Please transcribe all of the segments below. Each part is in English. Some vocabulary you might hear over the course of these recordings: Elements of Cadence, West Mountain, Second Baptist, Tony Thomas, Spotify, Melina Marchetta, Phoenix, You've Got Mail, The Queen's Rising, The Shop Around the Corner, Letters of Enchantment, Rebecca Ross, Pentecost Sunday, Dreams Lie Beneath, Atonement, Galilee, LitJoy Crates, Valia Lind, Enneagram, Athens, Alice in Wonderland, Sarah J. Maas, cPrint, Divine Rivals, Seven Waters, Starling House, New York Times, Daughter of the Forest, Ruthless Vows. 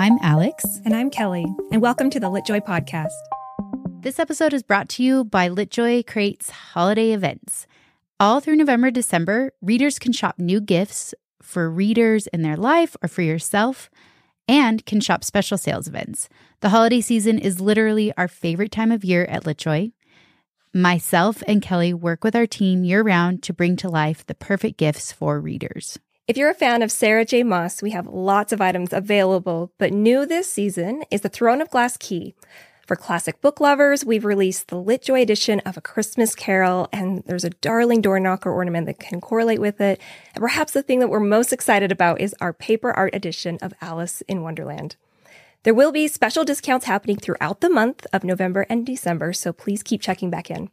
I'm Alix. And I'm Kelly. And welcome to the LitJoy podcast. This episode is brought to you by LitJoy Crates holiday events. All through November, December, readers can shop new gifts for readers in their life or for yourself, and can shop special sales events. The holiday season is literally our favorite time of year at LitJoy. Myself and Kelly work with our team year-round to bring to life the perfect gifts for readers. If you're a fan of Sarah J. Maas, we have lots of items available, but new this season is the Throne of Glass key. For classic book lovers, we've released the LitJoy edition of A Christmas Carol, and there's a darling door knocker ornament that can correlate with it. And perhaps the thing that we're most excited about is our paper art edition of Alice in Wonderland. There will be special discounts happening throughout the month of November and December, so please keep checking back in.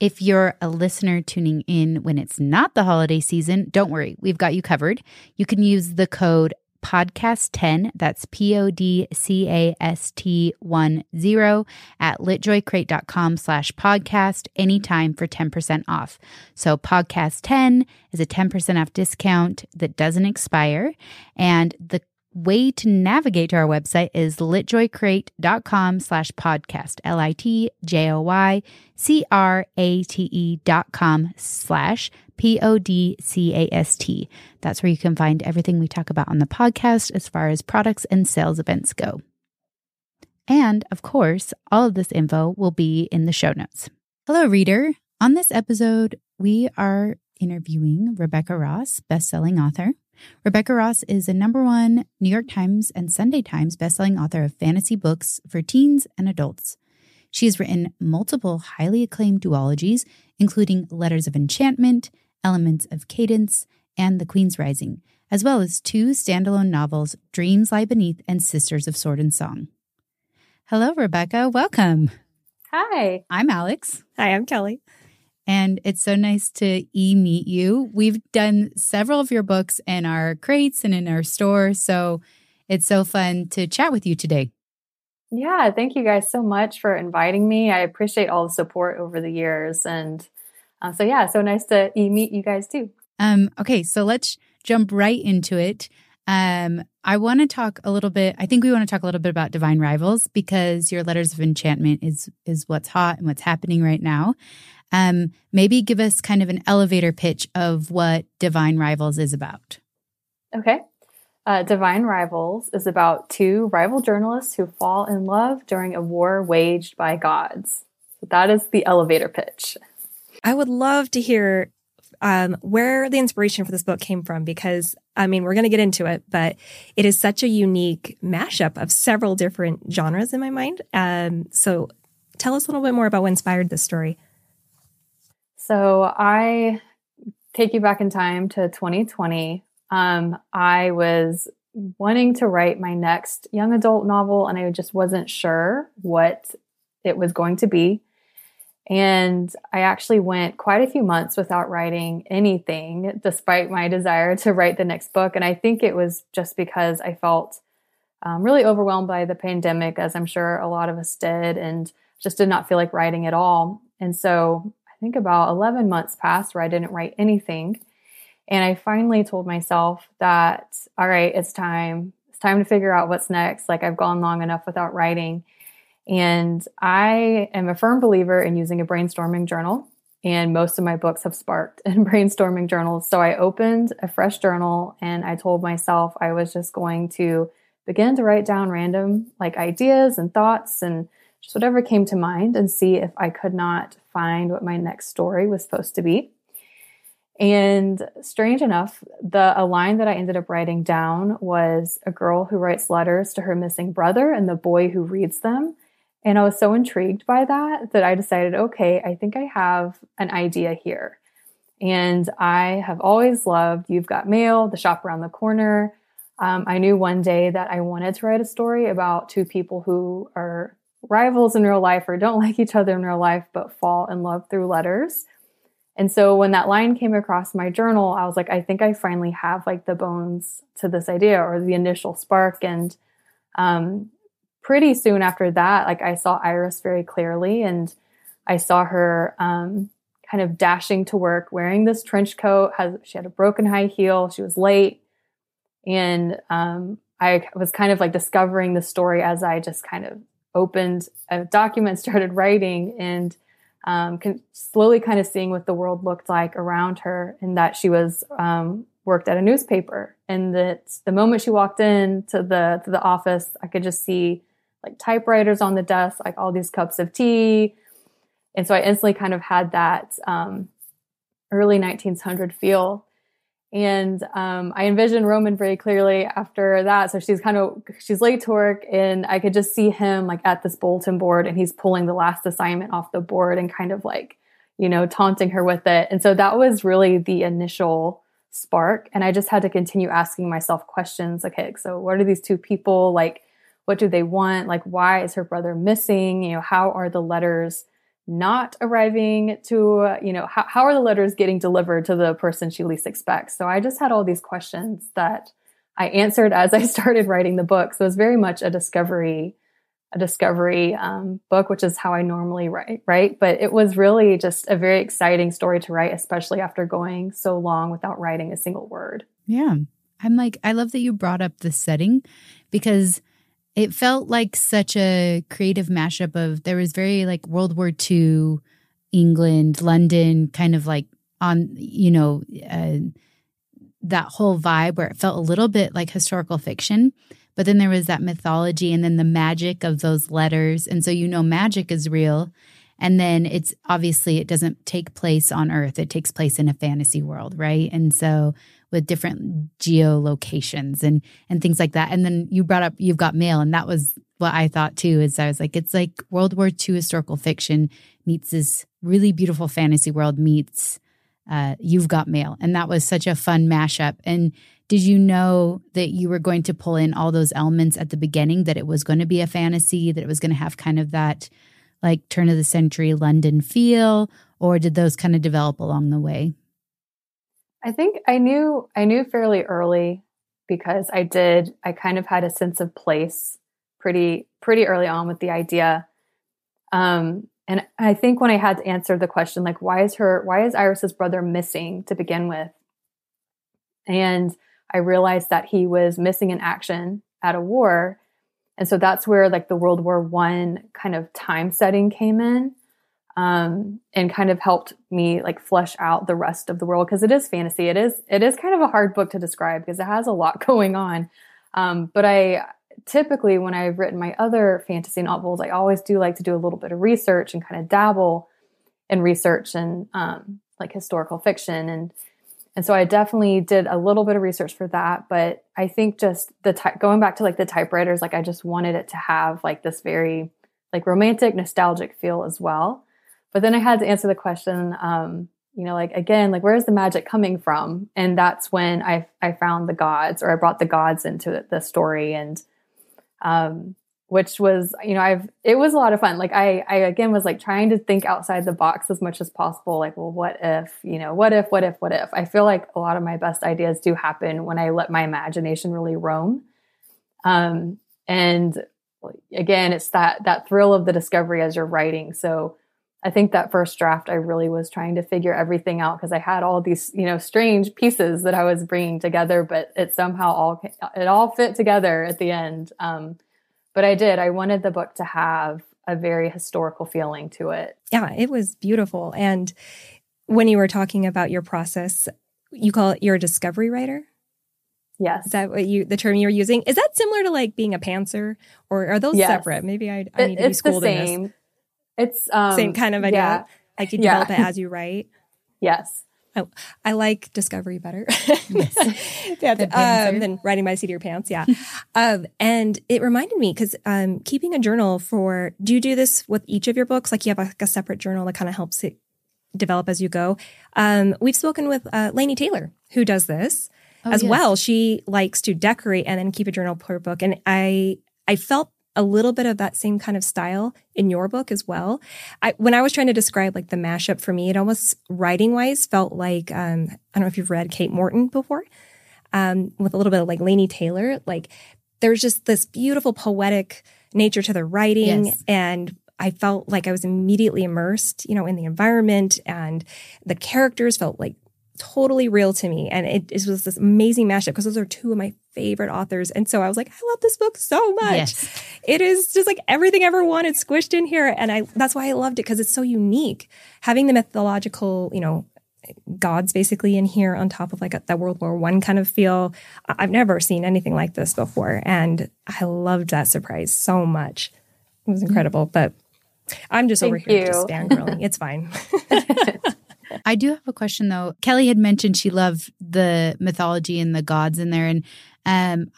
If you're a listener tuning in when it's not the holiday season, don't worry, we've got you covered. You can use the code podcast10, that's PODCAST10, at litjoycrate.com/podcast anytime for 10% off. So podcast10 is a 10% off discount that doesn't expire. And the way to navigate to our website is litjoycrate.com/podcast, litjoycrate.com/podcast. That's where you can find everything we talk about on the podcast as far as products and sales events go. And of course, all of this info will be in the show notes. Hello, reader. On this episode, we are interviewing Rebecca Ross, best-selling author. Rebecca Ross is a #1 New York Times and Sunday Times bestselling author of fantasy books for teens and adults. She has written multiple highly acclaimed duologies, including Letters of Enchantment, Elements of Cadence, and The Queen's Rising, as well as 2 standalone novels, Dreams Lie Beneath and Sisters of Sword and Song. Hello, Rebecca. Welcome. Hi. I'm Alix. Hi, I'm Kelly. And it's so nice to meet you. We've done several of your books in our crates and in our store, so it's so fun to chat with you today. Yeah, thank you guys so much for inviting me. I appreciate all the support over the years. And so nice to meet you guys too. Okay, so let's jump right into it. I think we want to talk a little bit about Divine Rivals, because your Letters of Enchantment is what's hot and what's happening right now. Maybe give us kind of an elevator pitch of what Divine Rivals is about. Okay. Divine Rivals is about 2 rival journalists who fall in love during a war waged by gods. So that is the elevator pitch. I would love to hear where the inspiration for this book came from, because, I mean, we're going to get into it, but it is such a unique mashup of several different genres in my mind. So tell us a little bit more about what inspired this story. So I take you back in time to 2020. I was wanting to write my next young adult novel, and I just wasn't sure what it was going to be. And I actually went quite a few months without writing anything, despite my desire to write the next book. And I think it was just because I felt really overwhelmed by the pandemic, as I'm sure a lot of us did, and just did not feel like writing at all. And so I think about 11 months passed where I didn't write anything. And I finally told myself that, all right, it's time to figure out what's next. Like, I've gone long enough without writing. And I am a firm believer in using a brainstorming journal. And most of my books have sparked in brainstorming journals. So I opened a fresh journal and I told myself I was just going to begin to write down random ideas and thoughts and just whatever came to mind, and see if I could not find what my next story was supposed to be. And strange enough, a line that I ended up writing down was a girl who writes letters to her missing brother and the boy who reads them. And I was so intrigued by that I decided, okay, I think I have an idea here. And I have always loved You've Got Mail, The Shop Around the Corner. I knew one day that I wanted to write a story about 2 people who are rivals in real life, or don't like each other in real life, but fall in love through letters. And so when that line came across my journal, I was like, I think I finally have the bones to this idea, or the initial spark. And pretty soon after that, I saw Iris very clearly, and I saw her kind of dashing to work wearing this trench coat. She had a broken high heel. She was late. And I was kind of like discovering the story as I just kind of opened a document, started writing, and slowly kind of seeing what the world looked like around her, and that she was worked at a newspaper, and that the moment she walked in to the office, I could just see like typewriters on the desk, like all these cups of tea. And so I instantly kind of had that early 1900 feel. And I envisioned Roman very clearly after that. So she's late to work, and I could just see him like at this bulletin board, and he's pulling the last assignment off the board and kind of like, you know, taunting her with it. And so that was really the initial spark. And I just had to continue asking myself questions. Okay, so what are these two people? Like, what do they want? Like, why is her brother missing? You know, how are the letters not arriving to, you know, how are the letters getting delivered to the person she least expects? So I just had all these questions that I answered as I started writing the book. So it was very much a discovery book, which is how I normally write, right? But it was really just a very exciting story to write, especially after going so long without writing a single word. Yeah. I'm like, I love that you brought up the setting, because it felt like such a creative mashup of, there was very like World War II, England, London, kind of like on, you know, that whole vibe where it felt a little bit like historical fiction. But then there was that mythology, and then the magic of those letters. And so, you know, magic is real. And then it's obviously, it doesn't take place on Earth. It takes place in a fantasy world, right? And so with different geolocations and things like that. And then you brought up You've Got Mail, and that was what I thought too, is I was like, it's like World War II historical fiction meets this really beautiful fantasy world meets You've Got Mail. And that was such a fun mashup. And did you know that you were going to pull in all those elements at the beginning, that it was going to be a fantasy, that it was going to have kind of that like turn of the century London feel, or did those kind of develop along the way? I think I knew fairly early, because I kind of had a sense of place pretty early on with the idea. And I think when I had to answer the question, like, why is Iris's brother missing to begin with? And I realized that he was missing in action at a war. And so that's where like the World War I kind of time setting came in, and kind of helped me like flesh out the rest of the world, because it is fantasy. It is kind of a hard book to describe because it has a lot going on. But I typically, when I've written my other fantasy novels, I always do like to do a little bit of research and kind of dabble in research and like historical fiction. And so I definitely did a little bit of research for that, but I think just going back to like the typewriters, like I just wanted it to have like this very like romantic, nostalgic feel as well. But then I had to answer the question, you know, like again, like where is the magic coming from? And that's when I found the gods, or I brought the gods into the story, and which was, you know, it was a lot of fun. Like I again was like trying to think outside the box as much as possible. Like, well, what if, you know, what if? I feel like a lot of my best ideas do happen when I let my imagination really roam. And again, it's that thrill of the discovery as you're writing. So I think that first draft, I really was trying to figure everything out, because I had all these, you know, strange pieces that I was bringing together, but it somehow all fit together at the end. But I wanted the book to have a very historical feeling to it. Yeah, it was beautiful. And when you were talking about your process, you call it, you're a discovery writer? Yes. Is that what the term you're using? Is that similar to like being a pantser, or are those separate? Maybe I need to be schooled in this. It's the same. It's same kind of idea. Yeah. Like you develop it as you write. Yes. I like discovery better than riding by the seat of your pants. Yeah. And it reminded me, because keeping a journal do you do this with each of your books? Like you have a separate journal that kind of helps it develop as you go. We've spoken with Lainey Taylor, who does this well. She likes to decorate and then keep a journal per book. And I felt a little bit of that same kind of style in your book as well. When I was trying to describe like the mashup for me, it almost writing wise felt like, I don't know if you've read Kate Morton before, with a little bit of like Lainey Taylor, like there's just this beautiful poetic nature to the writing. Yes. And I felt like I was immediately immersed, you know, in the environment, and the characters felt like totally real to me. And it was this amazing mashup because those are two of my favorite authors. And so I was like, I love this book so much. Yes. It is just like everything I ever wanted squished in here. And that's why I loved it, because it's so unique. Having the mythological, gods basically in here on top of that World War I kind of feel. I've never seen anything like this before. And I loved that surprise so much. It was incredible. But I'm just over here fangirling. It's fine. I do have a question, though. Kelly had mentioned she loved the mythology and the gods in there. And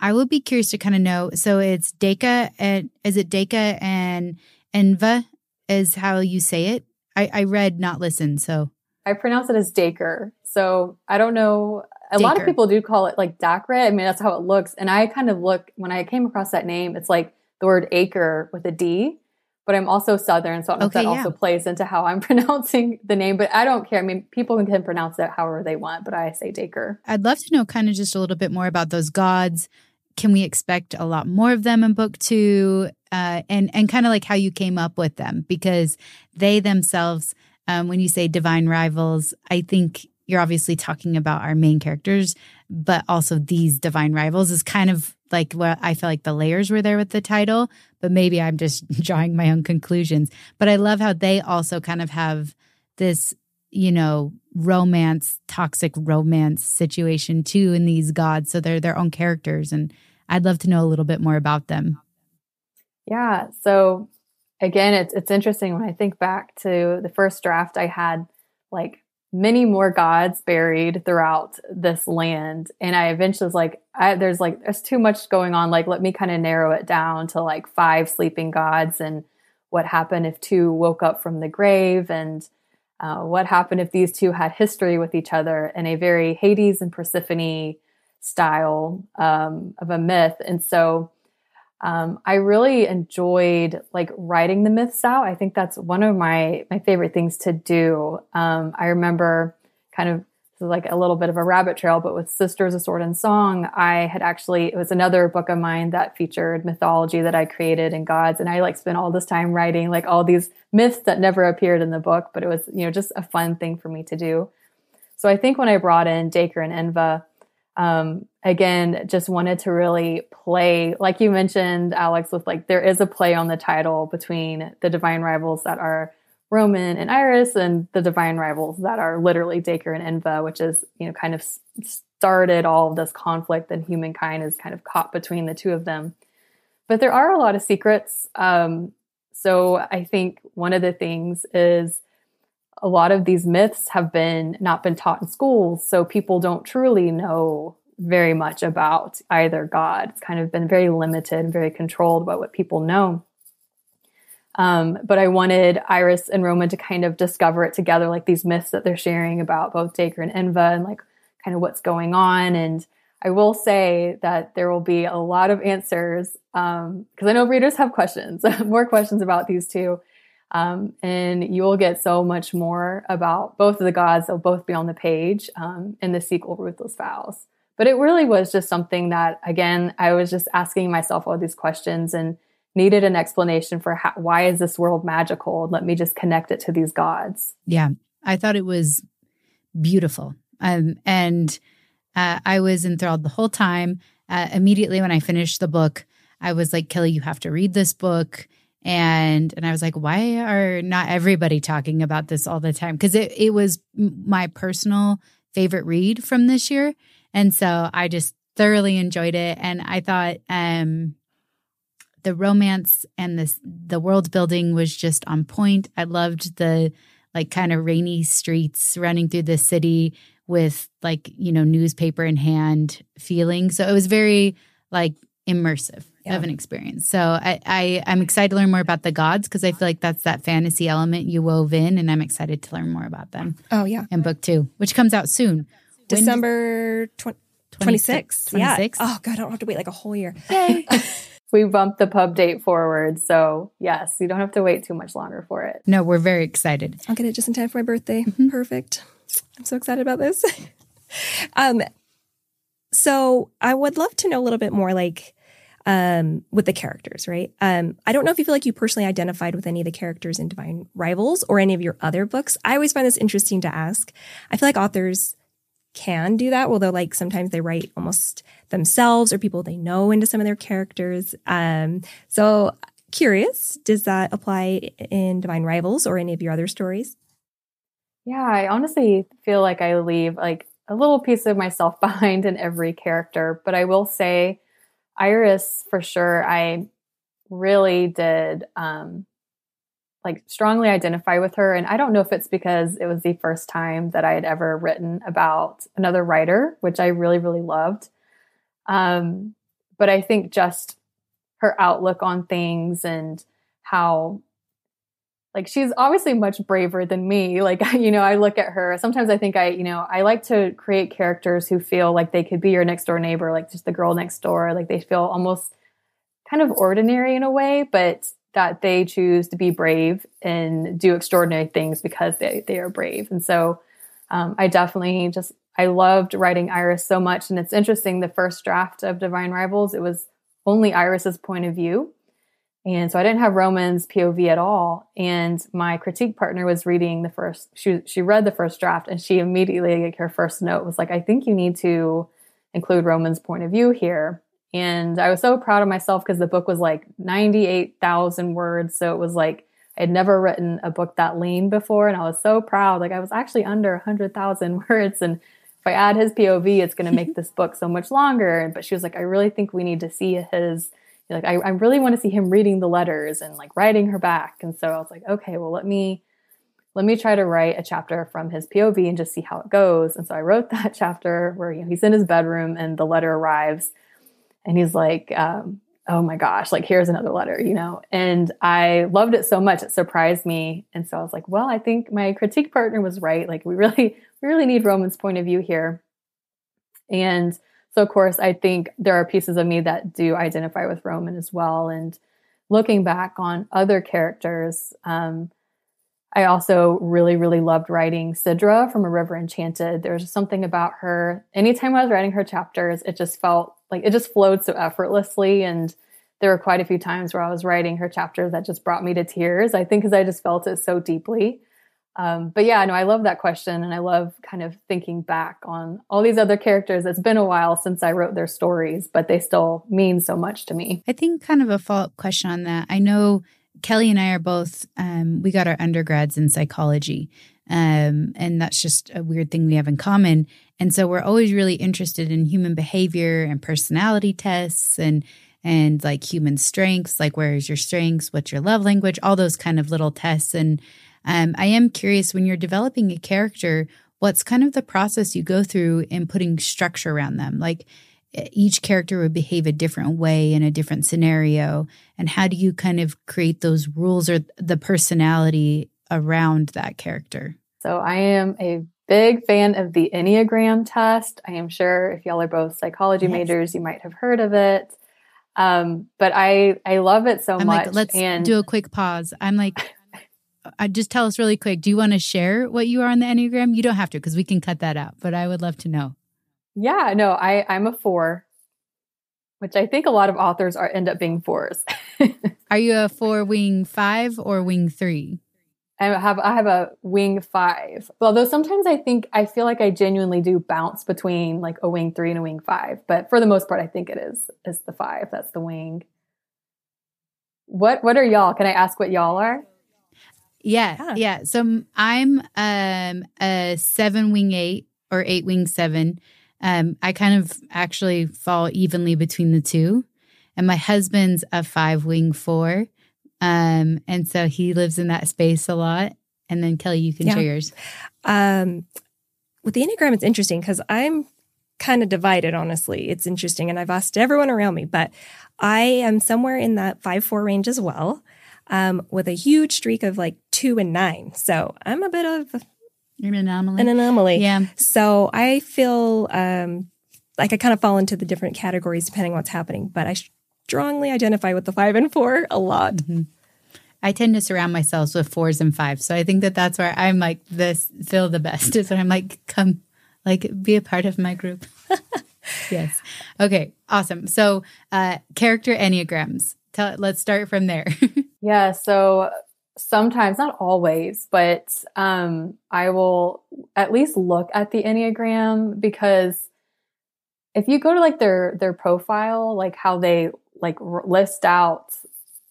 I would be curious to kind of know. So it's Dacre, and is it Dacre and Enva is how you say it? I read, not listen, so. I pronounce it as Dacre. So I don't know. A lot of people do call it like Dacre. I mean, that's how it looks. And I kind of when I came across that name, it's like the word acre with a D. But I'm also Southern, so I don't know if that also plays into how I'm pronouncing the name. But I don't care. I mean, people can pronounce it however they want, but I say Dacre. I'd love to know kind of just a little bit more about those gods. Can we expect a lot more of them in book two? And kind of like how you came up with them, because they themselves, when you say divine rivals, I think you're obviously talking about our main characters, but also these divine rivals is kind of like what I feel like the layers were there with the title, but maybe I'm just drawing my own conclusions. But I love how they also kind of have this, romance, toxic romance situation too in these gods. So they're their own characters. And I'd love to know a little bit more about them. Yeah. So again, it's interesting when I think back to the first draft, I had like many more gods buried throughout this land. And I eventually was like, there's too much going on. Like, let me kind of narrow it down to like 5 sleeping gods. And what happened if 2 woke up from the grave? And what happened if these 2 had history with each other in a very Hades and Persephone style of a myth? And so I really enjoyed like writing the myths out. I think that's one of my favorite things to do. I remember kind of like a little bit of a rabbit trail, but with Sisters of Sword and Song, I had actually, it was another book of mine that featured mythology that I created and gods. And I like spent all this time writing like all these myths that never appeared in the book, but it was, just a fun thing for me to do. So I think when I brought in Dacre and Enva, again, just wanted to really play, like you mentioned, Alex, with like, there is a play on the title between the divine rivals that are Roman and Iris and the divine rivals that are literally Dacre and Enva, which is, kind of started all of this conflict that humankind is kind of caught between the two of them. But there are a lot of secrets. So I think one of the things is, a lot of these myths have not been taught in schools, so people don't truly know very much about either god. It's kind of been very limited and very controlled by what people know. But I wanted Iris and Roman to kind of discover it together, like these myths that they're sharing about both Dacre and Enva and like kind of what's going on. And I will say that there will be a lot of answers because I know readers have questions, more questions about these two. And you will get so much more about both of the gods. They'll both be on the page in the sequel, Ruthless Vows. But it really was just something that, again, I was just asking myself all these questions and needed an explanation for why is this world magical? Let me just connect it to these gods. Yeah, I thought it was beautiful. And I was enthralled the whole time. Immediately when I finished the book, I was like, Kelly, you have to read this book. And I was like, why are not everybody talking about this all the time? Because it was my personal favorite read from this year. And so I just thoroughly enjoyed it. And I thought the romance and the world building was just on point. I loved the like kind of rainy streets running through the city with like, newspaper in hand feeling. So it was very like immersive. Yeah. Of an experience. So I'm excited to learn more about the gods because I feel like that's that fantasy element you wove in, and I'm excited to learn more about them. Oh, yeah. And book 2, which comes out soon. December 26th. Yeah. Oh, God, I don't have to wait like a whole year. Yay. We bumped the pub date forward. So, yes, you don't have to wait too much longer for it. No, we're very excited. I'll get it just in time for my birthday. Mm-hmm. Perfect. I'm so excited about this. So I would love to know a little bit more, like, with the characters, right? I don't know if you feel like you personally identified with any of the characters in Divine Rivals or any of your other books. I always find this interesting to ask. I feel like authors can do that, although like sometimes they write almost themselves or people they know into some of their characters. So curious, does that apply in Divine Rivals or any of your other stories? Yeah, I honestly feel like I leave like a little piece of myself behind in every character, but I will say Iris, for sure, I really did like strongly identify with her. And I don't know if it's because it was the first time that I had ever written about another writer, which I really, really loved. But I think just her outlook on things and how, like, she's obviously much braver than me. Like, you know, I look at her, sometimes I think I like to create characters who feel like they could be your next door neighbor, like just the girl next door. Like they feel almost kind of ordinary in a way, but that they choose to be brave and do extraordinary things because they are brave. And so I loved writing Iris so much. And it's interesting, the first draft of Divine Rivals, it was only Iris's point of view. And so I didn't have Roman's POV at all. And my critique partner was reading the first, she read the first draft and she immediately, like her first note was like, I think you need to include Roman's point of view here. And I was so proud of myself because the book was like 98,000 words. So it was like, I had never written a book that lean before. And I was so proud. Like I was actually under 100,000 words. And if I add his POV, it's going to make this book so much longer. But she was like, I really think we need to see his, like, I really want to see him reading the letters and like writing her back. And so I was like, okay, well, let me try to write a chapter from his POV and just see how it goes. And so I wrote that chapter where, you know, he's in his bedroom and the letter arrives and he's like, oh my gosh, like here's another letter, you know? And I loved it so much. It surprised me. And so I was like, well, I think my critique partner was right. Like we really need Roman's point of view here. And so, of course, I think there are pieces of me that do identify with Roman as well. And looking back on other characters, I also really, really loved writing Sidra from A River Enchanted. There was just something about her. Anytime I was writing her chapters, it just felt like it just flowed so effortlessly. And there were quite a few times where I was writing her chapters that just brought me to tears, I think, because I just felt it so deeply. But yeah, no, I love that question. And I love kind of thinking back on all these other characters. It's been a while since I wrote their stories, but they still mean so much to me. I think kind of a follow-up question on that. I know Kelly and I are both, we got our undergrads in psychology. And that's just a weird thing we have in common. And so we're always really interested in human behavior and personality tests and like human strengths, like where is your strengths, what's your love language, all those kind of little tests. And I am curious, when you're developing a character, what's kind of the process you go through in putting structure around them? Like each character would behave a different way in a different scenario. And how do you kind of create those rules or the personality around that character? So I am a big fan of the Enneagram test. I am sure if y'all are both psychology majors, you might have heard of it. But I love it so much. Like, do a quick pause. I'm like... Just tell us really quick, do you want to share what you are on the Enneagram? You don't have to, because we can cut that out, but I would love to know. Yeah, no, I'm a 4, which I think a lot of authors end up being 4s. Are you a 4 wing 5 or wing 3? I have a wing 5. Although sometimes I feel like I genuinely do bounce between like a wing 3 and a wing 5. But for the most part, I think it is the 5. That's the wing. What are y'all? Can I ask what y'all are? Yeah. So I'm a 7 wing 8 or 8 wing 7. I kind of actually fall evenly between the two. And my husband's a 5 wing 4. And so he lives in that space a lot. And then Kelly, you can share yours. With the Enneagram, it's interesting because I'm kind of divided, honestly. It's interesting. And I've asked everyone around me, but I am somewhere in that 5-4 range as well. With a huge streak of like 2 and 9. So I'm a bit of an anomaly. Yeah. So I feel like I kind of fall into the different categories depending on what's happening, but I strongly identify with the 5 and 4 a lot. Mm-hmm. I tend to surround myself with 4s and 5s. So I think that's where I'm like, feel the best is when I'm like, come, like be a part of my group. Yes. Okay. Awesome. So character Enneagrams. Let's start from there. Yeah. So sometimes, not always, but I will at least look at the Enneagram, because if you go to like their profile, like how they like list out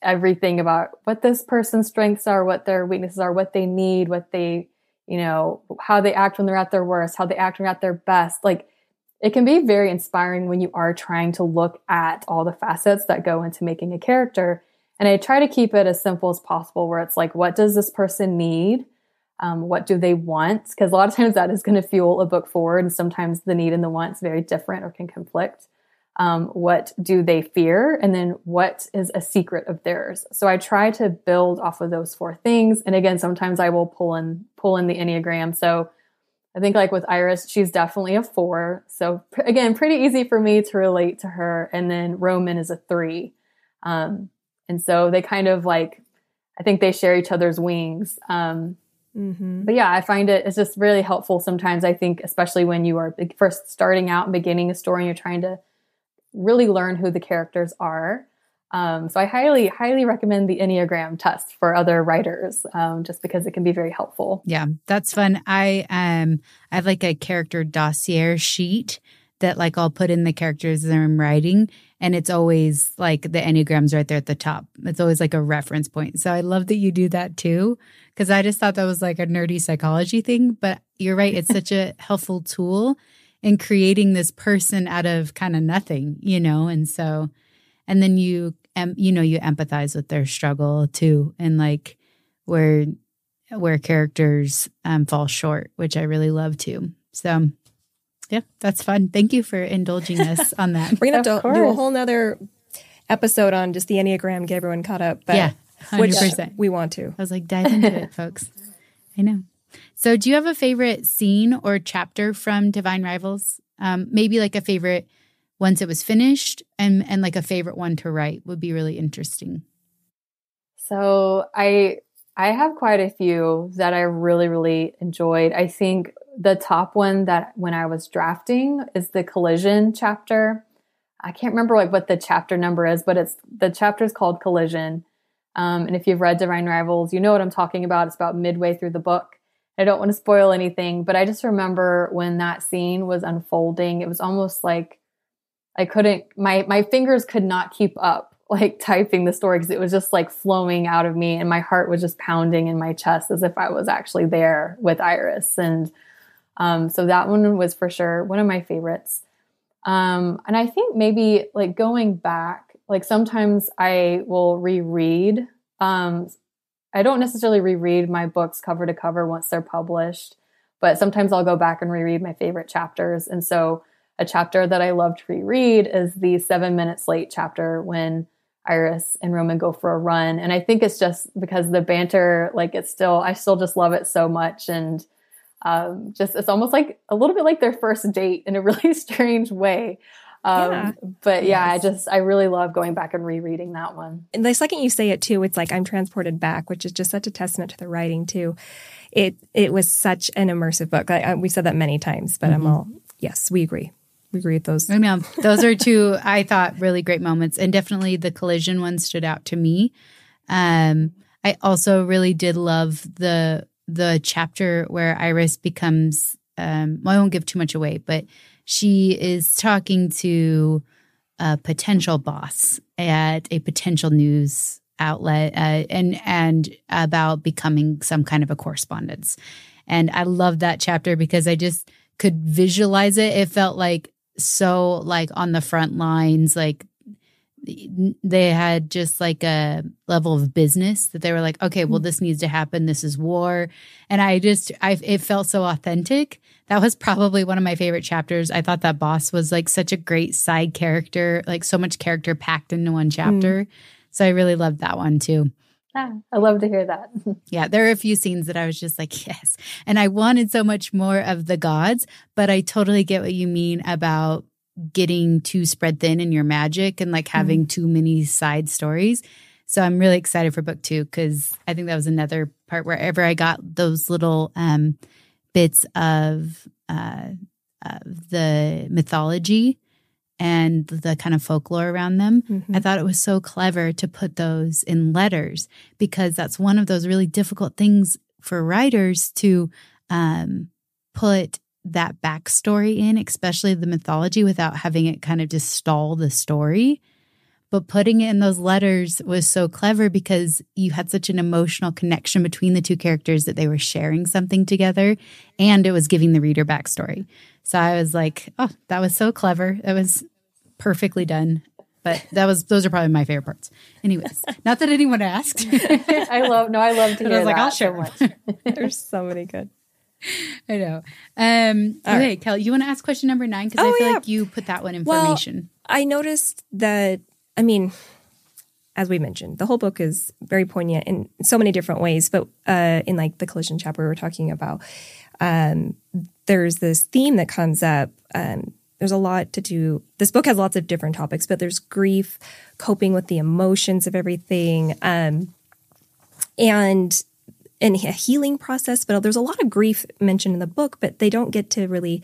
everything about what this person's strengths are, what their weaknesses are, what they need, what they, you know, how they act when they're at their worst, how they act when they're at their best. Like, it can be very inspiring when you are trying to look at all the facets that go into making a character. And I try to keep it as simple as possible, where it's like, what does this person need? What do they want? Because a lot of times that is going to fuel a book forward. And sometimes the need and the want is very different or can conflict. What do they fear? And then what is a secret of theirs? So I try to build off of those four things. And again, sometimes I will pull in the Enneagram. So I think like with Iris, she's definitely a 4. So again, pretty easy for me to relate to her. And then Roman is a 3. And so they kind of like, I think they share each other's wings. But yeah, I find it's just really helpful sometimes. I think, especially when you are first starting out and beginning a story and you're trying to really learn who the characters are. So I highly, highly recommend the Enneagram test for other writers, just because it can be very helpful. Yeah, that's fun. I have like a character dossier sheet that like I'll put in the characters that I'm writing, and it's always like the Enneagram's right there at the top. It's always like a reference point. So I love that you do that too, because I just thought that was like a nerdy psychology thing. But you're right. It's such a helpful tool in creating this person out of kind of nothing, you know? And so... and then you empathize with their struggle too, and like where characters fall short, which I really love too. So yeah, that's fun. Thank you for indulging us on that. We're going to have to do a whole nother episode on just the Enneagram, get everyone caught up. But yeah, 100%. We want to. I was like, dive into it, folks. I know. So do you have a favorite scene or chapter from Divine Rivals? Maybe like a favorite once it was finished, and like a favorite one to write would be really interesting. So I have quite a few that I really, really enjoyed. I think the top one that when I was drafting is the collision chapter. I can't remember like what the chapter number is, but it's the chapter is called Collision. And if you've read Divine Rivals, you know what I'm talking about. It's about midway through the book. I don't want to spoil anything, but I just remember when that scene was unfolding, it was almost like I couldn't, my fingers could not keep up like typing the story, because it was just like flowing out of me, and my heart was just pounding in my chest as if I was actually there with Iris. And so that one was for sure one of my favorites. And I think maybe like going back, like sometimes I will reread. I don't necessarily reread my books cover to cover once they're published, but sometimes I'll go back and reread my favorite chapters. And so a chapter that I love to reread is the 7 minutes late chapter when Iris and Roman go for a run. And I think it's just because the banter, like I still just love it so much. And just, it's almost like a little bit like their first date in a really strange way. But yeah, yes. I really love going back and rereading that one. And the second you say it too, it's like I'm transported back, which is just such a testament to the writing too. It was such an immersive book. We said that many times, but yes, we agree. We agree with those. I know. Those are two, I thought, really great moments. And definitely the collision one stood out to me. I also really did love the chapter where Iris becomes, well, I won't give too much away, but she is talking to a potential boss at a potential news outlet and about becoming some kind of a correspondence. And I love that chapter because I just could visualize it. It felt like so like on the front lines, like they had just like a level of business that they were like, okay, well, this needs to happen. This is war. And it felt so authentic. That was probably one of my favorite chapters. I thought that boss was like such a great side character, like so much character packed into one chapter. So I really loved that one too. Ah, I love to hear that. Yeah, there are a few scenes that I was just like, yes. And I wanted so much more of the gods, but I totally get what you mean about getting too spread thin in your magic and like having too many side stories. So I'm really excited for book 2, because I think that was another part wherever I got those little bits of the mythology and the kind of folklore around them. Mm-hmm. I thought it was so clever to put those in letters, because that's one of those really difficult things for writers to put that backstory in, especially the mythology, without having it kind of just stall the story. But putting it in those letters was so clever because you had such an emotional connection between the two characters that they were sharing something together, and it was giving the reader backstory. So I was like, oh, that was so clever. It was perfectly done. But that was, those are probably my favorite parts. Anyways, not that anyone asked. I love to hear that. I was like, I'll share one. There's so many good. I know. Okay, right. Kelly, you want to ask question number 9? Because I feel like you put that one in formation. I noticed that, I mean, as we mentioned, the whole book is very poignant in so many different ways. But in like the collision chapter we were talking about, there's this theme that comes up. There's a lot to do. This book has lots of different topics, but there's grief, coping with the emotions of everything, and a healing process. But there's a lot of grief mentioned in the book, but they don't get to really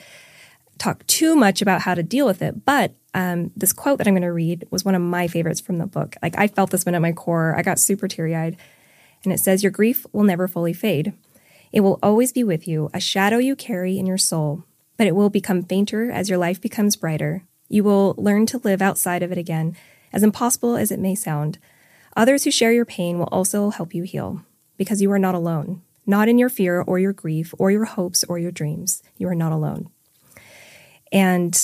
talk too much about how to deal with it. But this quote that I'm going to read was one of my favorites from the book. Like, I felt this one at my core. I got super teary-eyed. And it says, "Your grief will never fully fade. It will always be with you, a shadow you carry in your soul. But it will become fainter as your life becomes brighter. You will learn to live outside of it again, as impossible as it may sound. Others who share your pain will also help you heal, because you are not alone. Not in your fear or your grief or your hopes or your dreams. You are not alone." And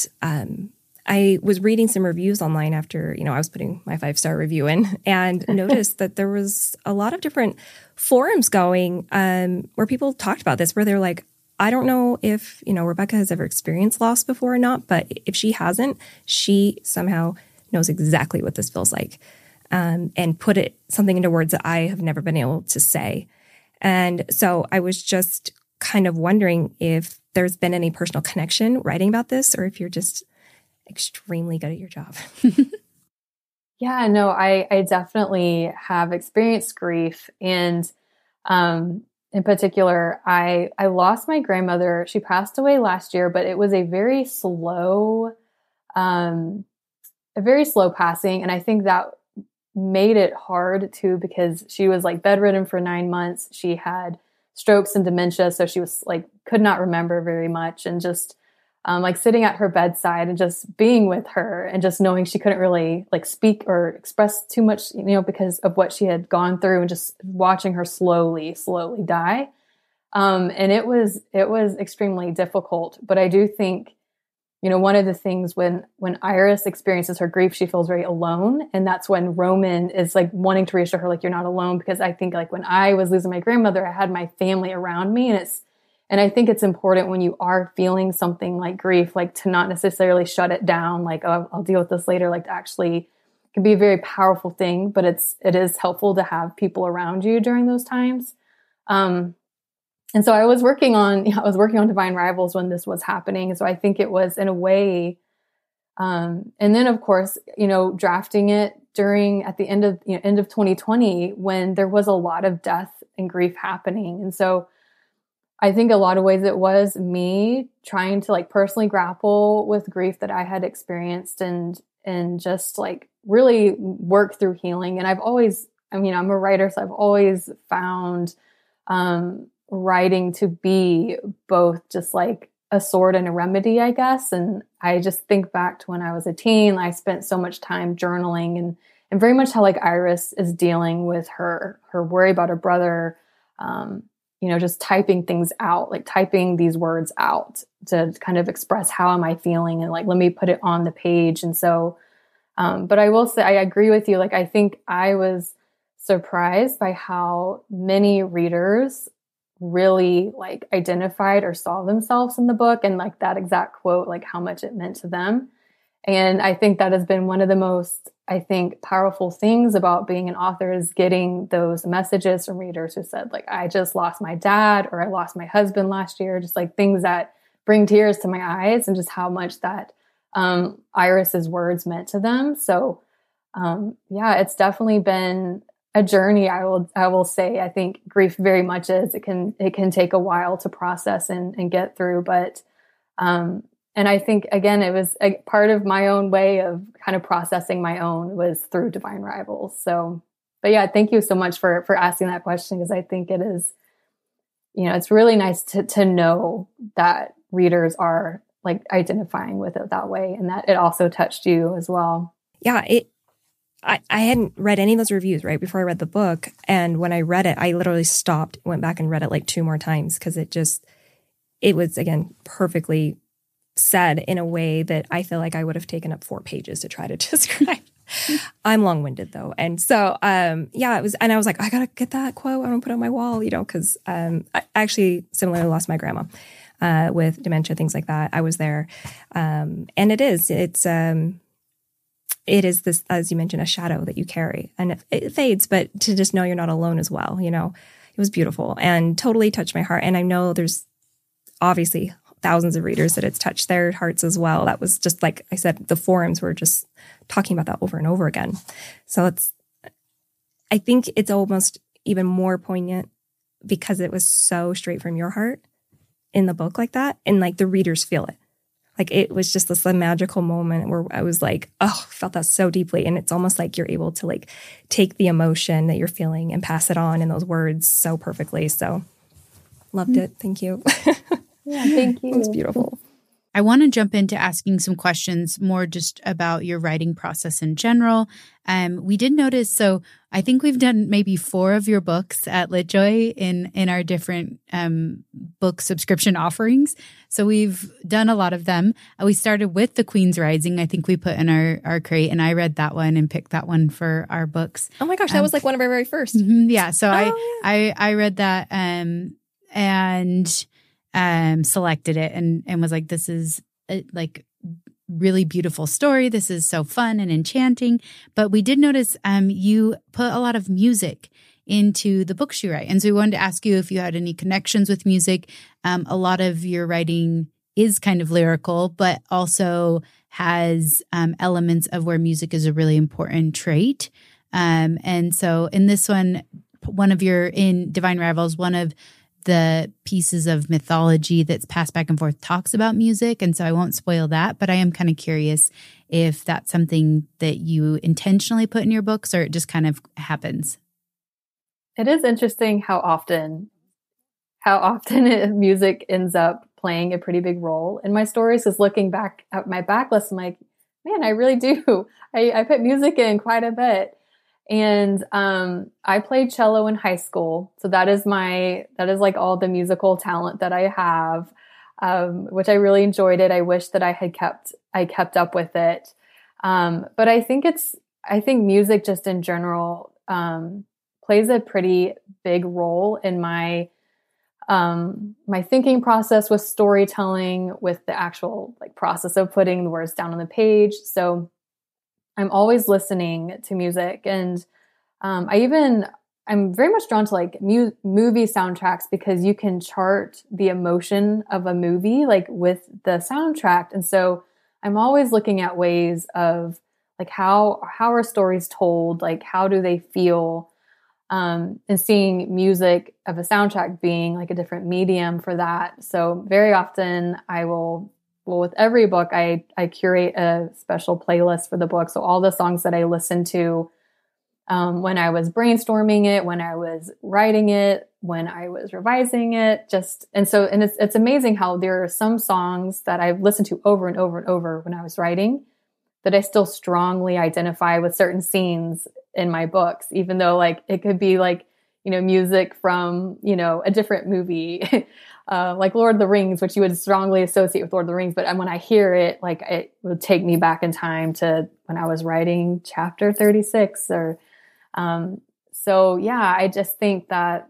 I was reading some reviews online after, I was putting my 5-star review in, and noticed that there was a lot of different forums going where people talked about this, where they're like, I don't know if, Rebecca has ever experienced loss before or not, but if she hasn't, she somehow knows exactly what this feels like, and put something into words that I have never been able to say. And so I was just kind of wondering if there's been any personal connection writing about this, or if you're just extremely good at your job. Yeah, no, I definitely have experienced grief. And in particular, I lost my grandmother. She passed away last year, but it was a very slow passing. And I think that made it hard too, because she was like bedridden for 9 months. She had strokes and dementia. So she was like, could not remember very much, and just like sitting at her bedside and just being with her and just knowing she couldn't really like speak or express too much, because of what she had gone through, and just watching her slowly die. And it was extremely difficult. But I do think, one of the things when Iris experiences her grief, she feels very alone. And that's when Roman is like wanting to reassure her, like, you're not alone. Because I think like when I was losing my grandmother, I had my family around me, and I think it's important when you are feeling something like grief, like to not necessarily shut it down, like, oh, I'll deal with this later, like to actually, it can be a very powerful thing, but it is helpful to have people around you during those times. And so I was working on, Divine Rivals when this was happening. So I think it was in a way, and then of course, drafting it at the end of 2020, when there was a lot of death and grief happening. And so I think a lot of ways it was me trying to like personally grapple with grief that I had experienced, and just like really work through healing. And I've always, I'm a writer, so I've always found writing to be both just like a sword and a remedy, I guess. And I just think back to when I was a teen, I spent so much time journaling, and very much how like Iris is dealing with her worry about her brother, just typing things out, like typing these words out to kind of express how am I feeling, and like, let me put it on the page. And so, but I will say, I agree with you. Like, I think I was surprised by how many readers really like identified or saw themselves in the book, and like that exact quote, like how much it meant to them. And I think that has been one of the most, I think, powerful things about being an author is getting those messages from readers who said, like, I just lost my dad, or I lost my husband last year, just like things that bring tears to my eyes, and just how much that Iris's words meant to them. So it's definitely been a journey. I will say, I think grief very much is, it can take a while to process and get through, but And I think, again, it was a part of my own way of kind of processing my own was through Divine Rivals. So, but yeah, thank you so much for asking that question, because I think it is, you know, it's really nice to know that readers are like identifying with it that way, and that it also touched you as well. Yeah, I hadn't read any of those reviews right before I read the book. And when I read it, I literally stopped, went back and read it like 2 more times, because it was, again, perfectly said in a way that I feel like I would have taken up 4 pages to try to describe. I'm long-winded though. And so, yeah, it was, and I was like, I gotta get that quote. I'm gonna put it on my wall, you know, because I actually similarly lost my grandma with dementia, things like that. I was there. And it is this, as you mentioned, a shadow that you carry, and it fades, but to just know you're not alone as well, you know, it was beautiful and totally touched my heart. And I know there's obviously thousands of readers that it's touched their hearts as well. That was just, like I said, the forums were just talking about that over and over again. So I think it's almost even more poignant because it was so straight from your heart in the book like that. And like the readers feel it. Like it was just this magical moment where I was like, oh, I felt that so deeply. And it's almost like you're able to like take the emotion that you're feeling and pass it on in those words so perfectly. So loved it. Thank you. Yeah, thank you. It's beautiful. I want to jump into asking some questions more just about your writing process in general. We did notice, so I think we've done maybe 4 of your books at LitJoy in our different book subscription offerings. So we've done a lot of them. We started with The Queen's Rising. I think we put in our crate, and I read that one and picked that one for our books. Oh my gosh, that was like one of our very first. Mm-hmm, yeah, so I read that and... selected it and was like, this is a, like really beautiful story. This is so fun and enchanting. But we did notice you put a lot of music into the books you write. And so we wanted to ask you if you had any connections with music. A lot of your writing is kind of lyrical, but also has elements of where music is a really important trait. And so in this one, in Divine Rivals, one of the pieces of mythology that's passed back and forth talks about music. And so I won't spoil that, but I am kind of curious if that's something that you intentionally put in your books or it just kind of happens. It is interesting how often music ends up playing a pretty big role in my stories. Because looking back at my backlist, I'm like, man, I really do. I put music in quite a bit. And I played cello in high school. So that is like all the musical talent that I have, which I really enjoyed it. I wish that I kept up with it. But I think music just in general plays a pretty big role in my my thinking process with storytelling, with the actual like process of putting the words down on the page. So I'm always listening to music, and I'm very much drawn to like movie soundtracks, because you can chart the emotion of a movie like with the soundtrack. And so I'm always looking at ways of like how are stories told, like how do they feel, and seeing music of a soundtrack being like a different medium for that. So very often I will. Well, with every book, I curate a special playlist for the book. So all the songs that I listened to when I was brainstorming it, when I was writing it, when I was revising it, and it's amazing how there are some songs that I've listened to over and over and over when I was writing that I still strongly identify with certain scenes in my books, even though like it could be like, you know, music from, you know, a different movie, like Lord of the Rings, which you would strongly associate with Lord of the Rings. But when I hear it, like it would take me back in time to when I was writing chapter 36 or, so yeah, I just think that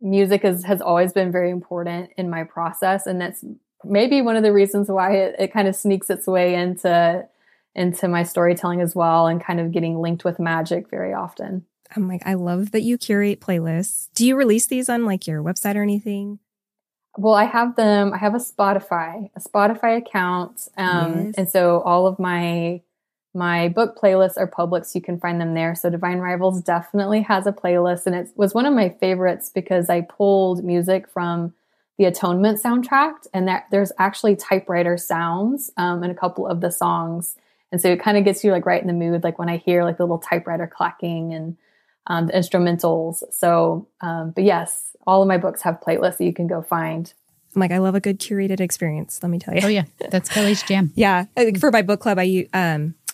music has always been very important in my process. And that's maybe one of the reasons why it kind of sneaks its way into my storytelling as well, and kind of getting linked with magic very often. I'm like, I love that you curate playlists. Do you release these on like your website or anything? Well, I have them. I have a Spotify account. Yes. And so all of my book playlists are public, so you can find them there. So Divine Rivals definitely has a playlist, and it was one of my favorites because I pulled music from the Atonement soundtrack, and there's actually typewriter sounds in a couple of the songs. And so it kind of gets you like right in the mood, like when I hear like the little typewriter clacking and the instrumentals. So, but yes, all of my books have playlists that you can go find. I'm like, I love a good curated experience, let me tell you. Oh yeah, that's Kelly's jam. Yeah, for my book club, I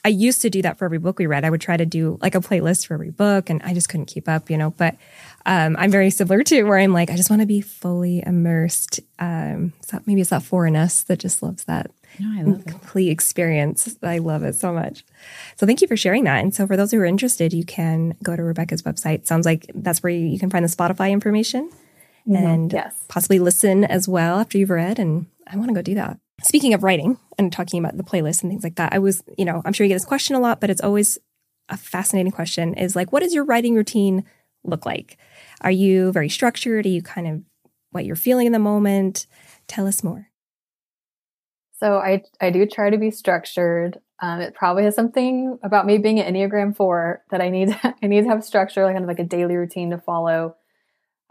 used to do that for every book we read. I would try to do like a playlist for every book, and I just couldn't keep up, you know. But I'm very similar to where I'm like, I just want to be fully immersed. So maybe it's that foreign us that just loves that complete experience. I love it so much. So thank you for sharing that. And so for those who are interested, you can go to Rebecca's website. Sounds like that's where you can find the Spotify information and possibly listen as well after you've read. And I want to go do that. Speaking of writing and talking about the playlist and things like that, I was, you know, I'm sure you get this question a lot, but it's always a fascinating question is like, what does your writing routine look like? Are you very structured? Are you kind of what you're feeling in the moment? Tell us more. So I do try to be structured. It probably has something about me being an Enneagram 4 that I need to have structure, like kind of like a daily routine to follow.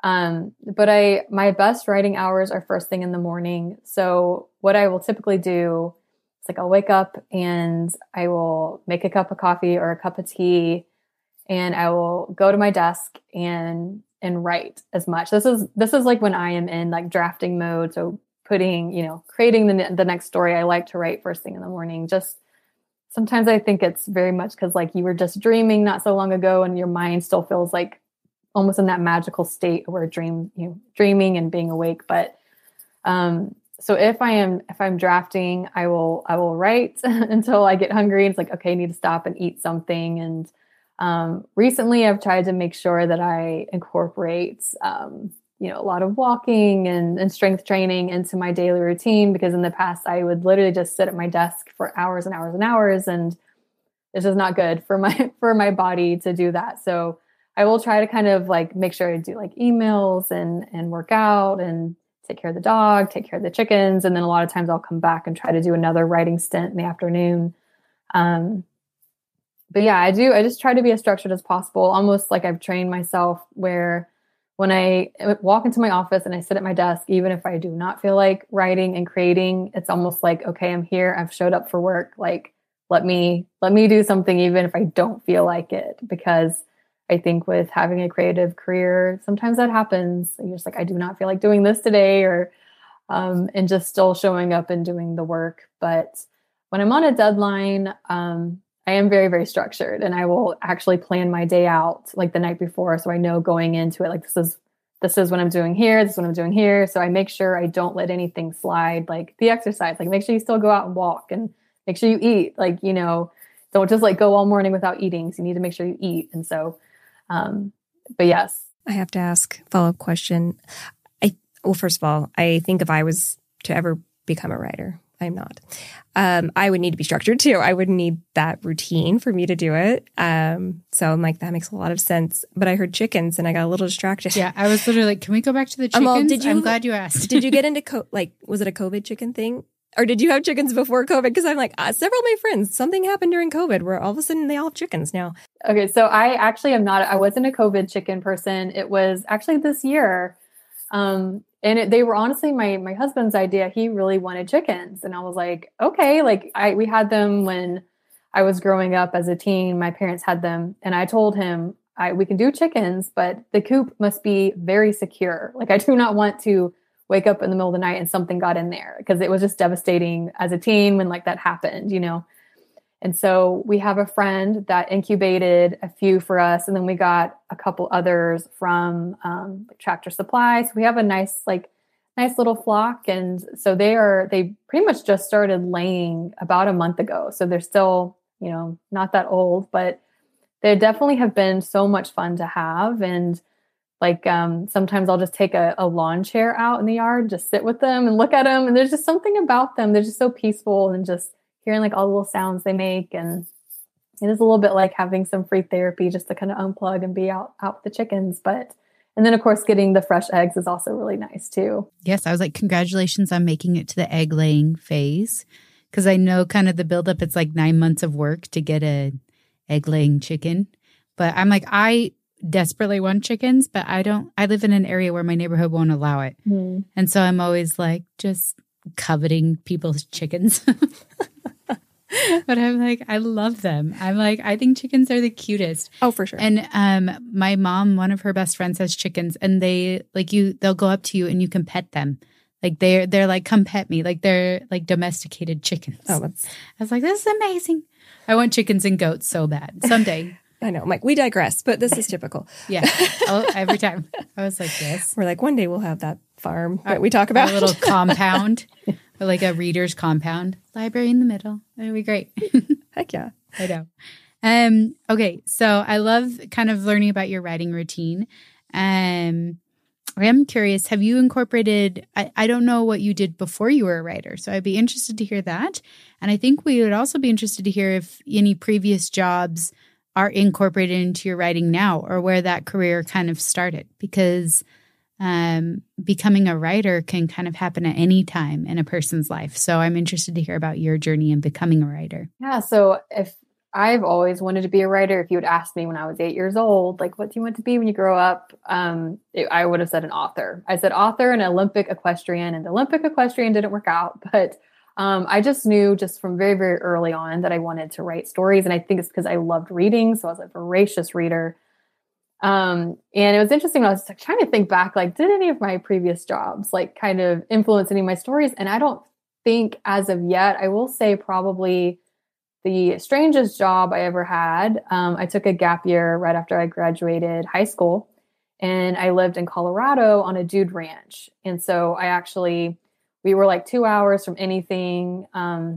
But my best writing hours are first thing in the morning. So what I will typically do is like, I'll wake up and I will make a cup of coffee or a cup of tea, and I will go to my desk and write as much. This is like when I am in like drafting mode. So creating the next story. I like to write first thing in the morning. Just sometimes I think it's very much because like you were just dreaming not so long ago and your mind still feels like almost in that magical state where dreaming and being awake. But, so if I'm drafting, I will write until I get hungry. It's like, okay, I need to stop and eat something. And, recently I've tried to make sure that I incorporate, a lot of walking and strength training into my daily routine, because in the past I would literally just sit at my desk for hours and hours and hours. And this is not good for my body to do that. So, I will try to kind of like make sure I do like emails and work out and take care of the dog, take care of the chickens. And then a lot of times I'll come back and try to do another writing stint in the afternoon. But yeah, I just try to be as structured as possible. Almost like I've trained myself where when I walk into my office and I sit at my desk, even if I do not feel like writing and creating, it's almost like, okay, I'm here. I've showed up for work. Like, let me do something, even if I don't feel like it, because I think with having a creative career, sometimes that happens. And you're just like, I do not feel like doing this today, or and just still showing up and doing the work. But when I'm on a deadline, I am very, very structured, and I will actually plan my day out like the night before. So I know going into it, like this is what I'm doing here. This is what I'm doing here. So I make sure I don't let anything slide, like the exercise, like make sure you still go out and walk and make sure you eat, like, you know, don't just like go all morning without eating. So you need to make sure you eat. And so but yes. I have to ask a follow-up question. First of all, I think if I was to ever become a writer, I'm not. I would need to be structured too. I would need that routine for me to do it. So I'm like, that makes a lot of sense. But I heard chickens and I got a little distracted. Yeah, I was literally like, can we go back to the chickens? I'm glad you asked. Did you get into, was it a COVID chicken thing? Or did you have chickens before COVID? Because I'm like, several of my friends, something happened during COVID where all of a sudden they all have chickens now. Okay, so I wasn't a COVID chicken person. It was actually this year. They were honestly my husband's idea. He really wanted chickens. And I was like, okay, like we had them when I was growing up as a teen. My parents had them. And I told him, we can do chickens, but the coop must be very secure. Like I do not want to wake up in the middle of the night and something got in there, because it was just devastating as a teen when like that happened, you know? And so we have a friend that incubated a few for us. And then we got a couple others from Tractor Supply. So we have a nice little flock. And so they pretty much just started laying about a month ago. So they're still, you know, not that old, but they definitely have been so much fun to have. And like, sometimes I'll just take a lawn chair out in the yard, just sit with them and look at them. And there's just something about them. They're just so peaceful, and just hearing like all the little sounds they make. And it is a little bit like having some free therapy just to kind of unplug and be out with the chickens. But, and then of course, getting the fresh eggs is also really nice too. Yes. I was like, congratulations on making it to the egg laying phase. Cause I know kind of the buildup, it's like 9 months of work to get an egg laying chicken. But I'm like, I desperately want chickens, but I live in an area where my neighborhood won't allow it. Mm. And so I'm always like just coveting people's chickens. But I'm like, I love them. I'm like, I think chickens are the cutest. Oh, for sure. And my mom, one of her best friends has chickens, and they'll go up to you and you can pet them. Like they're like, come pet me. Like they're like domesticated chickens. Oh, I was like, this is amazing. I want chickens and goats so bad someday. I know. I'm like, we digress, but this is typical. Yeah. Oh, every time. I was like, yes. We're like, one day we'll have that farm that we talk about. A little compound, or like a reader's compound. Library in the middle. That'd be great. Heck yeah. I know. Okay. So I love kind of learning about your writing routine. I am curious, have you incorporated, I don't know what you did before you were a writer, so I'd be interested to hear that. And I think we would also be interested to hear if any previous jobs are incorporated into your writing now, or where that career kind of started, because becoming a writer can kind of happen at any time in a person's life. So I'm interested to hear about your journey in becoming a writer. Yeah, so if I've always wanted to be a writer. If you would ask me when I was 8 years old, like, what do you want to be when you grow up? I would have said an author. I said author and Olympic equestrian, and the Olympic equestrian didn't work out. But I just knew just from very, very early on that I wanted to write stories. And I think it's because I loved reading. So I was a voracious reader. And it was interesting. I was trying to think back, like, did any of my previous jobs like kind of influence any of my stories? And I don't think as of yet. I will say probably the strangest job I ever had, I took a gap year right after I graduated high school, and I lived in Colorado on a dude ranch. And so we were like 2 hours from anything. It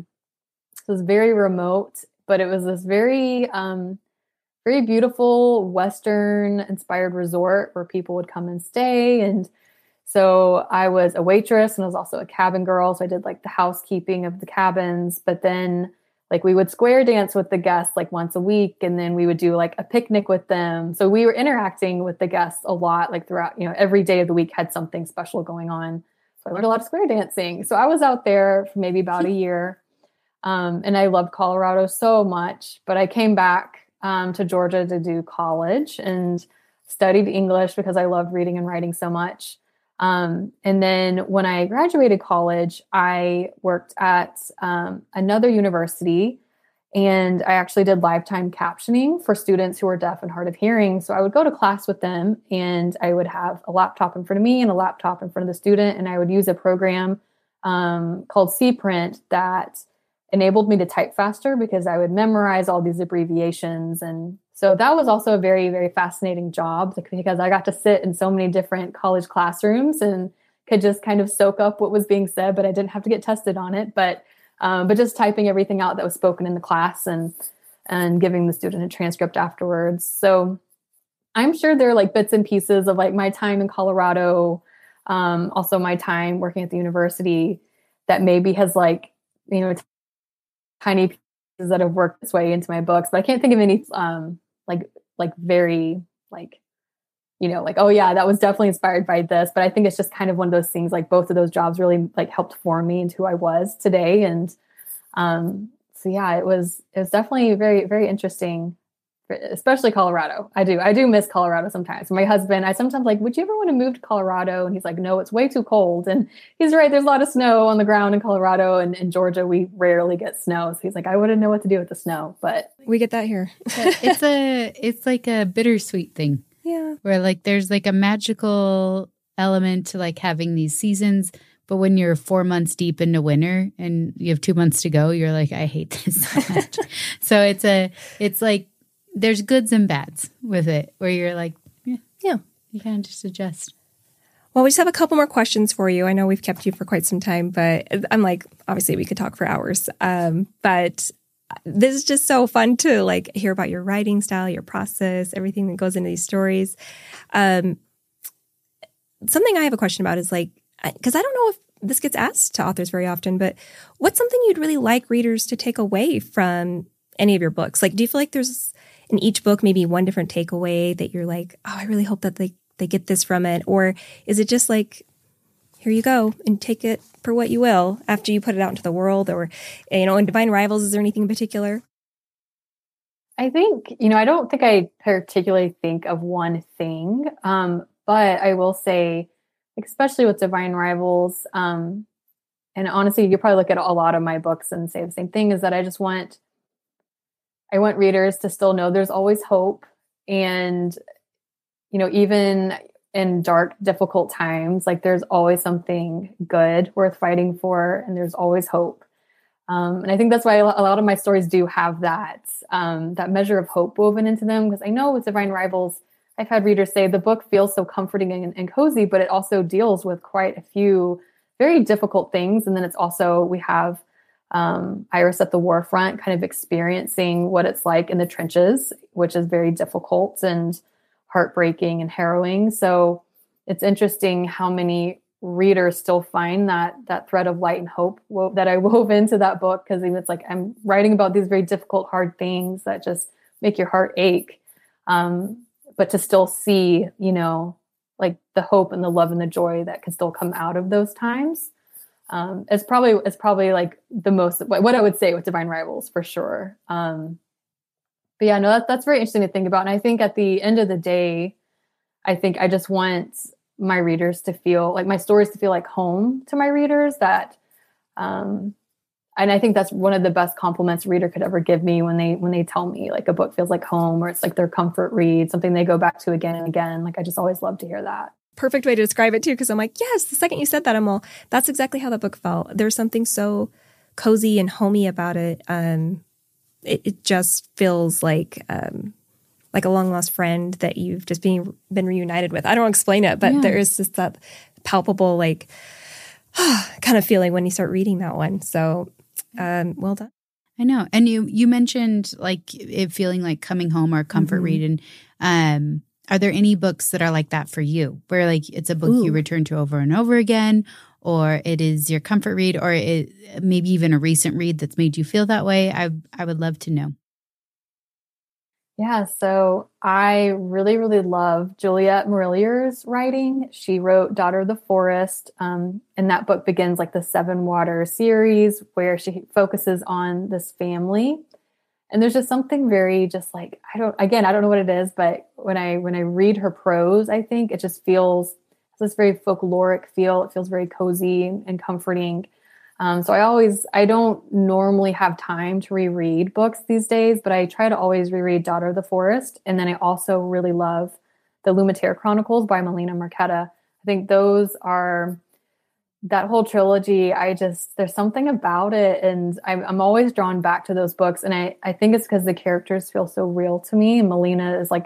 was very remote, but it was this very, very beautiful Western inspired resort where people would come and stay. And so I was a waitress, and I was also a cabin girl. So I did like the housekeeping of the cabins, but then like we would square dance with the guests like once a week, and then we would do like a picnic with them. So we were interacting with the guests a lot, like throughout, every day of the week had something special going on. So I learned a lot of square dancing. So I was out there for maybe about a year. And I loved Colorado so much, but I came back to Georgia to do college and studied English because I loved reading and writing so much. And then when I graduated college, I worked at another university, and I actually did lifetime captioning for students who were deaf and hard of hearing. So I would go to class with them, and I would have a laptop in front of me and a laptop in front of the student. And I would use a program called cPrint that enabled me to type faster because I would memorize all these abbreviations. And so that was also a very, very fascinating job because I got to sit in so many different college classrooms and could just kind of soak up what was being said, but I didn't have to get tested on it. But just typing everything out that was spoken in the class and giving the student a transcript afterwards. So I'm sure there are like bits and pieces of like my time in Colorado, also my time working at the university that maybe has like, tiny pieces that have worked its way into my books, but I can't think of any oh yeah, that was definitely inspired by this. But I think it's just kind of one of those things, like both of those jobs really like helped form me into who I was today. And so yeah, it was definitely very, very interesting, especially Colorado. I do miss Colorado sometimes. My husband, I sometimes like, would you ever want to move to Colorado? And he's like, no, it's way too cold. And he's right. There's a lot of snow on the ground in Colorado, and in Georgia, we rarely get snow. So he's like, I wouldn't know what to do with the snow, but we get that here. It's like a bittersweet thing. Yeah. Where like, there's like a magical element to like having these seasons. But when you're 4 months deep into winter and you have 2 months to go, you're like, I hate this so much. So it's like, there's goods and bads with it where you're like, yeah, you kind of just adjust. Well, we just have a couple more questions for you. I know we've kept you for quite some time, but I'm like, obviously we could talk for hours. But this is just so fun to like hear about your writing style, your process, everything that goes into these stories. Something I have a question about is like, because I don't know if this gets asked to authors very often, but what's something you'd really like readers to take away from any of your books? Like, do you feel like there's in each book maybe one different takeaway that you're like, oh, I really hope that they get this from it? Or is it just like, here you go and take it for what you will after you put it out into the world? Or, in Divine Rivals, is there anything in particular? I think, you know, I don't think I particularly think of one thing, but I will say, especially with Divine Rivals, and honestly, you probably look at a lot of my books and say the same thing, is that I just want, readers to still know there's always hope. And, you know, even in dark, difficult times, like there's always something good worth fighting for, and there's always hope. And I think that's why a lot of my stories do have that, that measure of hope woven into them. Because I know with Divine Rivals, I've had readers say the book feels so comforting and cozy, but it also deals with quite a few very difficult things. And then it's also, we have Iris at the war front kind of experiencing what it's like in the trenches, which is very difficult and heartbreaking and harrowing. So it's interesting how many readers still find that thread of light and hope that I wove into that book, because it's like I'm writing about these very difficult, hard things that just make your heart ache. But to still see, you know, like the hope and the love and the joy that can still come out of those times. It's probably like the most, what I would say with Divine Rivals for sure. But yeah, no, that's very interesting to think about. And I think at the end of the day, I think I just want my readers to feel like my stories to feel like home to my readers, that, and I think that's one of the best compliments a reader could ever give me, when they tell me like a book feels like home, or it's like their comfort read, something they go back to again and again. Like, I just always love to hear that. Perfect way to describe it too, because I'm like, yes, the second you said that, I'm all, that's exactly how that book felt. There's something so cozy and homey about it. It just feels like a long lost friend that you've just been reunited with. I don't explain it, but yeah. There is just that palpable, like, kind of feeling when you start reading that one. So well done. I know. And you mentioned like it feeling like coming home or comfort mm-hmm. read. And are there any books that are like that for you, where like it's a book Ooh. You return to over and over again, or it is your comfort read, or it, maybe even a recent read that's made you feel that way? I would love to know. Yeah, so I really, really love Juliette Marillier's writing. She wrote Daughter of the Forest, and that book begins like the Seven Waters series, where she focuses on this family. And there's just something very just like, I don't know what it is, but when I read her prose, I think it just feels this very folkloric feel. It feels very cozy and comforting. So I don't normally have time to reread books these days, but I try to always reread Daughter of the Forest. And then I also really love the Lumatere Chronicles by Melina Marchetta. I think those are, that whole trilogy, there's something about it. And I'm always drawn back to those books. And I think it's because the characters feel so real to me. And Melina is like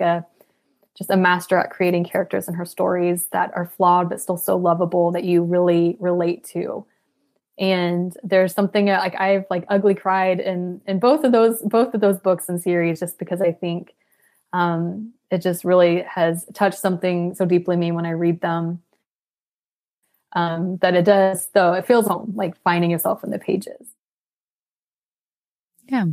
just a master at creating characters in her stories that are flawed, but still so lovable that you really relate to. And there's something like I've like ugly cried in both of those books and series, just because I think it just really has touched something so deeply in me when I read them, that it does, though, it feels like finding yourself in the pages. Yeah.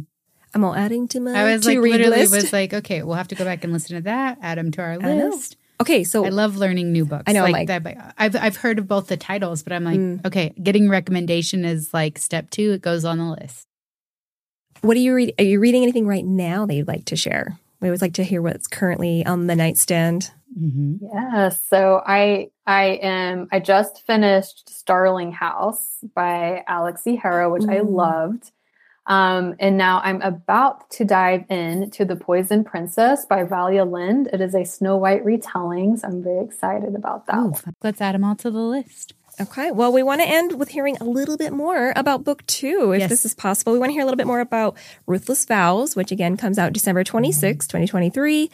I'm all adding to my I was like literally list. Was like, okay, we'll have to go back and listen to that, add them to our list. Okay, so I love learning new books. I know, like that. I've heard of both the titles, but I'm like, okay, getting recommendation is like step 2. It goes on the list. What are you reading? Are you reading anything right now that you'd like to share? We always like to hear what's currently on the nightstand. Mm-hmm. Yeah, so I just finished Starling House by Alexi Harrow, which I loved. And now I'm about to dive in to The Poison Princess by Valia Lind. It is a Snow White retelling, so I'm very excited about that. Ooh, let's add them all to the list. Okay. Well, we want to end with hearing a little bit more about book 2, if this is possible. We want to hear a little bit more about Ruthless Vows, which again comes out December 26, 2023.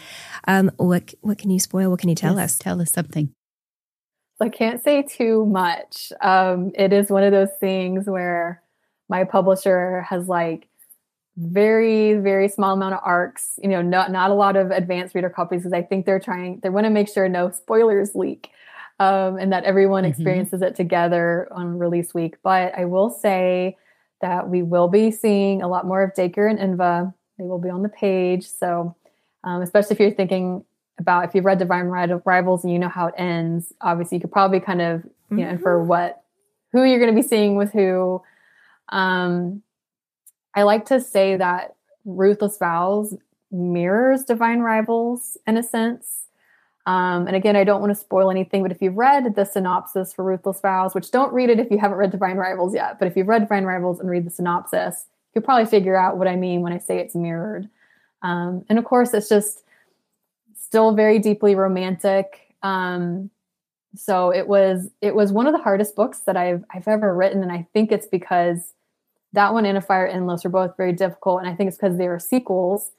What can you spoil? What can you tell us? Tell us something. I can't say too much. It is one of those things where my publisher has like very, very small amount of ARCs, you know, not a lot of advanced reader copies, because I think they want to make sure no spoilers leak, and that everyone experiences it together on release week. But I will say that we will be seeing a lot more of Dacre and Enva. They will be on the page. So especially if you're thinking about, if you've read Divine Rivals and you know how it ends, obviously you could probably kind of, you know, infer who you're going to be seeing with who. I like to say that Ruthless Vows mirrors Divine Rivals in a sense. And again, I don't want to spoil anything, but if you've read the synopsis for Ruthless Vows, which don't read it if you haven't read Divine Rivals yet, but if you've read Divine Rivals and read the synopsis, you'll probably figure out what I mean when I say it's mirrored. And of course, it's just still very deeply romantic. So it was one of the hardest books that I've ever written. And I think it's because that one and A Fire Endless are both very difficult. And I think it's because they are sequels.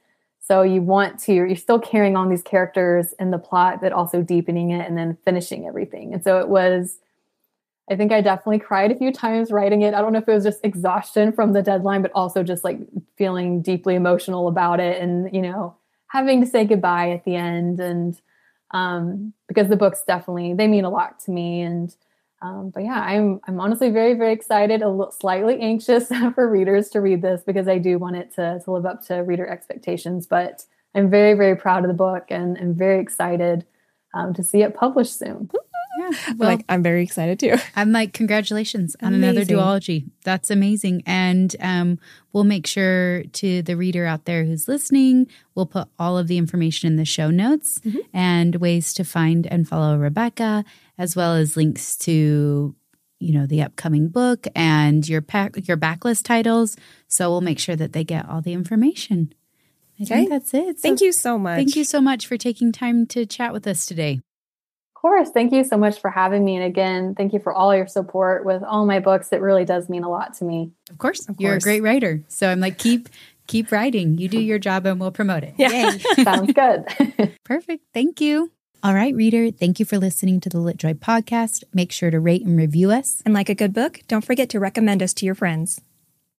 So you're still carrying on these characters and the plot, but also deepening it and then finishing everything. And so I think I definitely cried a few times writing it. I don't know if it was just exhaustion from the deadline, but also just like feeling deeply emotional about it and, you know, having to say goodbye at the end. And because the books definitely, they mean a lot to me. And but yeah, I'm honestly very, very excited, a little slightly anxious for readers to read this because I do want it to live up to reader expectations. But I'm very, very proud of the book and I'm very excited to see it published soon. Yeah, well, I'm very excited too. I'm like, congratulations on another duology. That's amazing. And we'll make sure to the reader out there who's listening, we'll put all of the information in the show notes and ways to find and follow Rebecca, as well as links to, you know, the upcoming book and your backlist titles. So we'll make sure that they get all the information. I think that's it. So, thank you so much. Thank you so much for taking time to chat with us today. Of course. Thank you so much for having me. And again, thank you for all your support with all my books. It really does mean a lot to me. Of course. You're a great writer. So I'm like, keep writing. You do your job and we'll promote it. Yeah. Yay. Sounds good. Perfect. Thank you. All right, reader. Thank you for listening to the LitJoy podcast. Make sure to rate and review us. And like a good book, don't forget to recommend us to your friends.